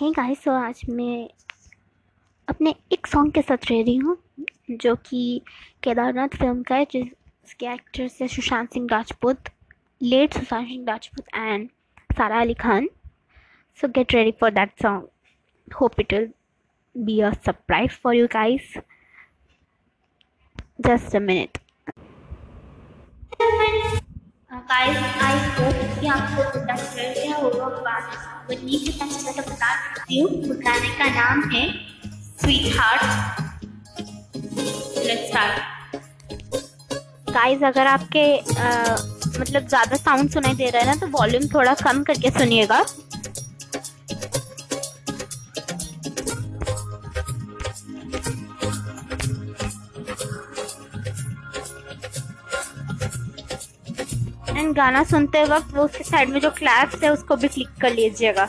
है गाइस। तो आज मैं अपने एक सॉन्ग के साथ रह रही हूँ जो कि केदारनाथ फिल्म का है, जिसके एक्टर्स है Sushant Singh Rajput, late Sushant Singh Rajput and Sara Ali Khan. So get ready for that song, hope it will be a surprise for you guys. Just a minute guys, I hope कि आपको पता चल गया होगा। बात नीचे तक मैं तो बता सकती हूँ। गाने का नाम है sweet heart. Let's start guys. अगर आपके मतलब ज़्यादा साउंड सुनाई दे रहा है ना, तो वॉल्यूम थोड़ा कम करके सुनिएगा। एंड गाना सुनते वक्त वो उसके साइड में जो क्लैप्स है उसको भी क्लिक कर लीजिएगा।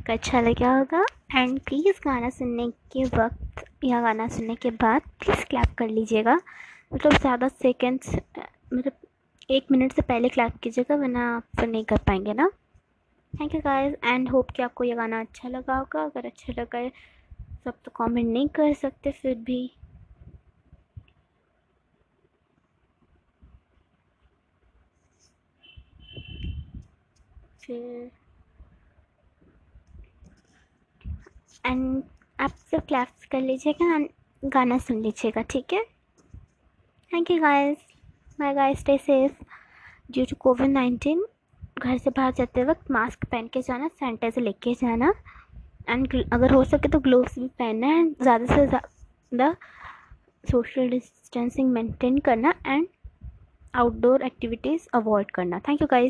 आपका अच्छा लगा होगा। एंड प्लीज़ गाना सुनने के वक्त या गाना सुनने के बाद प्लीज़ क्लैप कर लीजिएगा। मतलब ज़्यादा सेकंड्स, मतलब 1 मिनट से पहले क्लैप कीजिएगा, वरना आप नहीं कर पाएंगे ना। Thank you guys and hope कि आपको ये गाना अच्छा लगा होगा। अगर अच्छा लगा है, सब तो कमेंट नहीं कर सकते, फिर भी एंड आप सब क्लैप्स कर लीजिएगा एंड गाना सुन लीजिएगा, ठीक है। Thank you guys, bye guys, stay safe. Due to कोविड-19 घर से बाहर जाते वक्त मास्क पहन के जाना, सैनिटाइज़र लेके जाना एंड अगर हो सके तो ग्लोव्स भी पहनना है। ज़्यादा से ज़्यादा सोशल डिस्टेंसिंग मेंटेन करना एंड आउटडोर एक्टिविटीज़ अवॉइड करना। Thank you guys.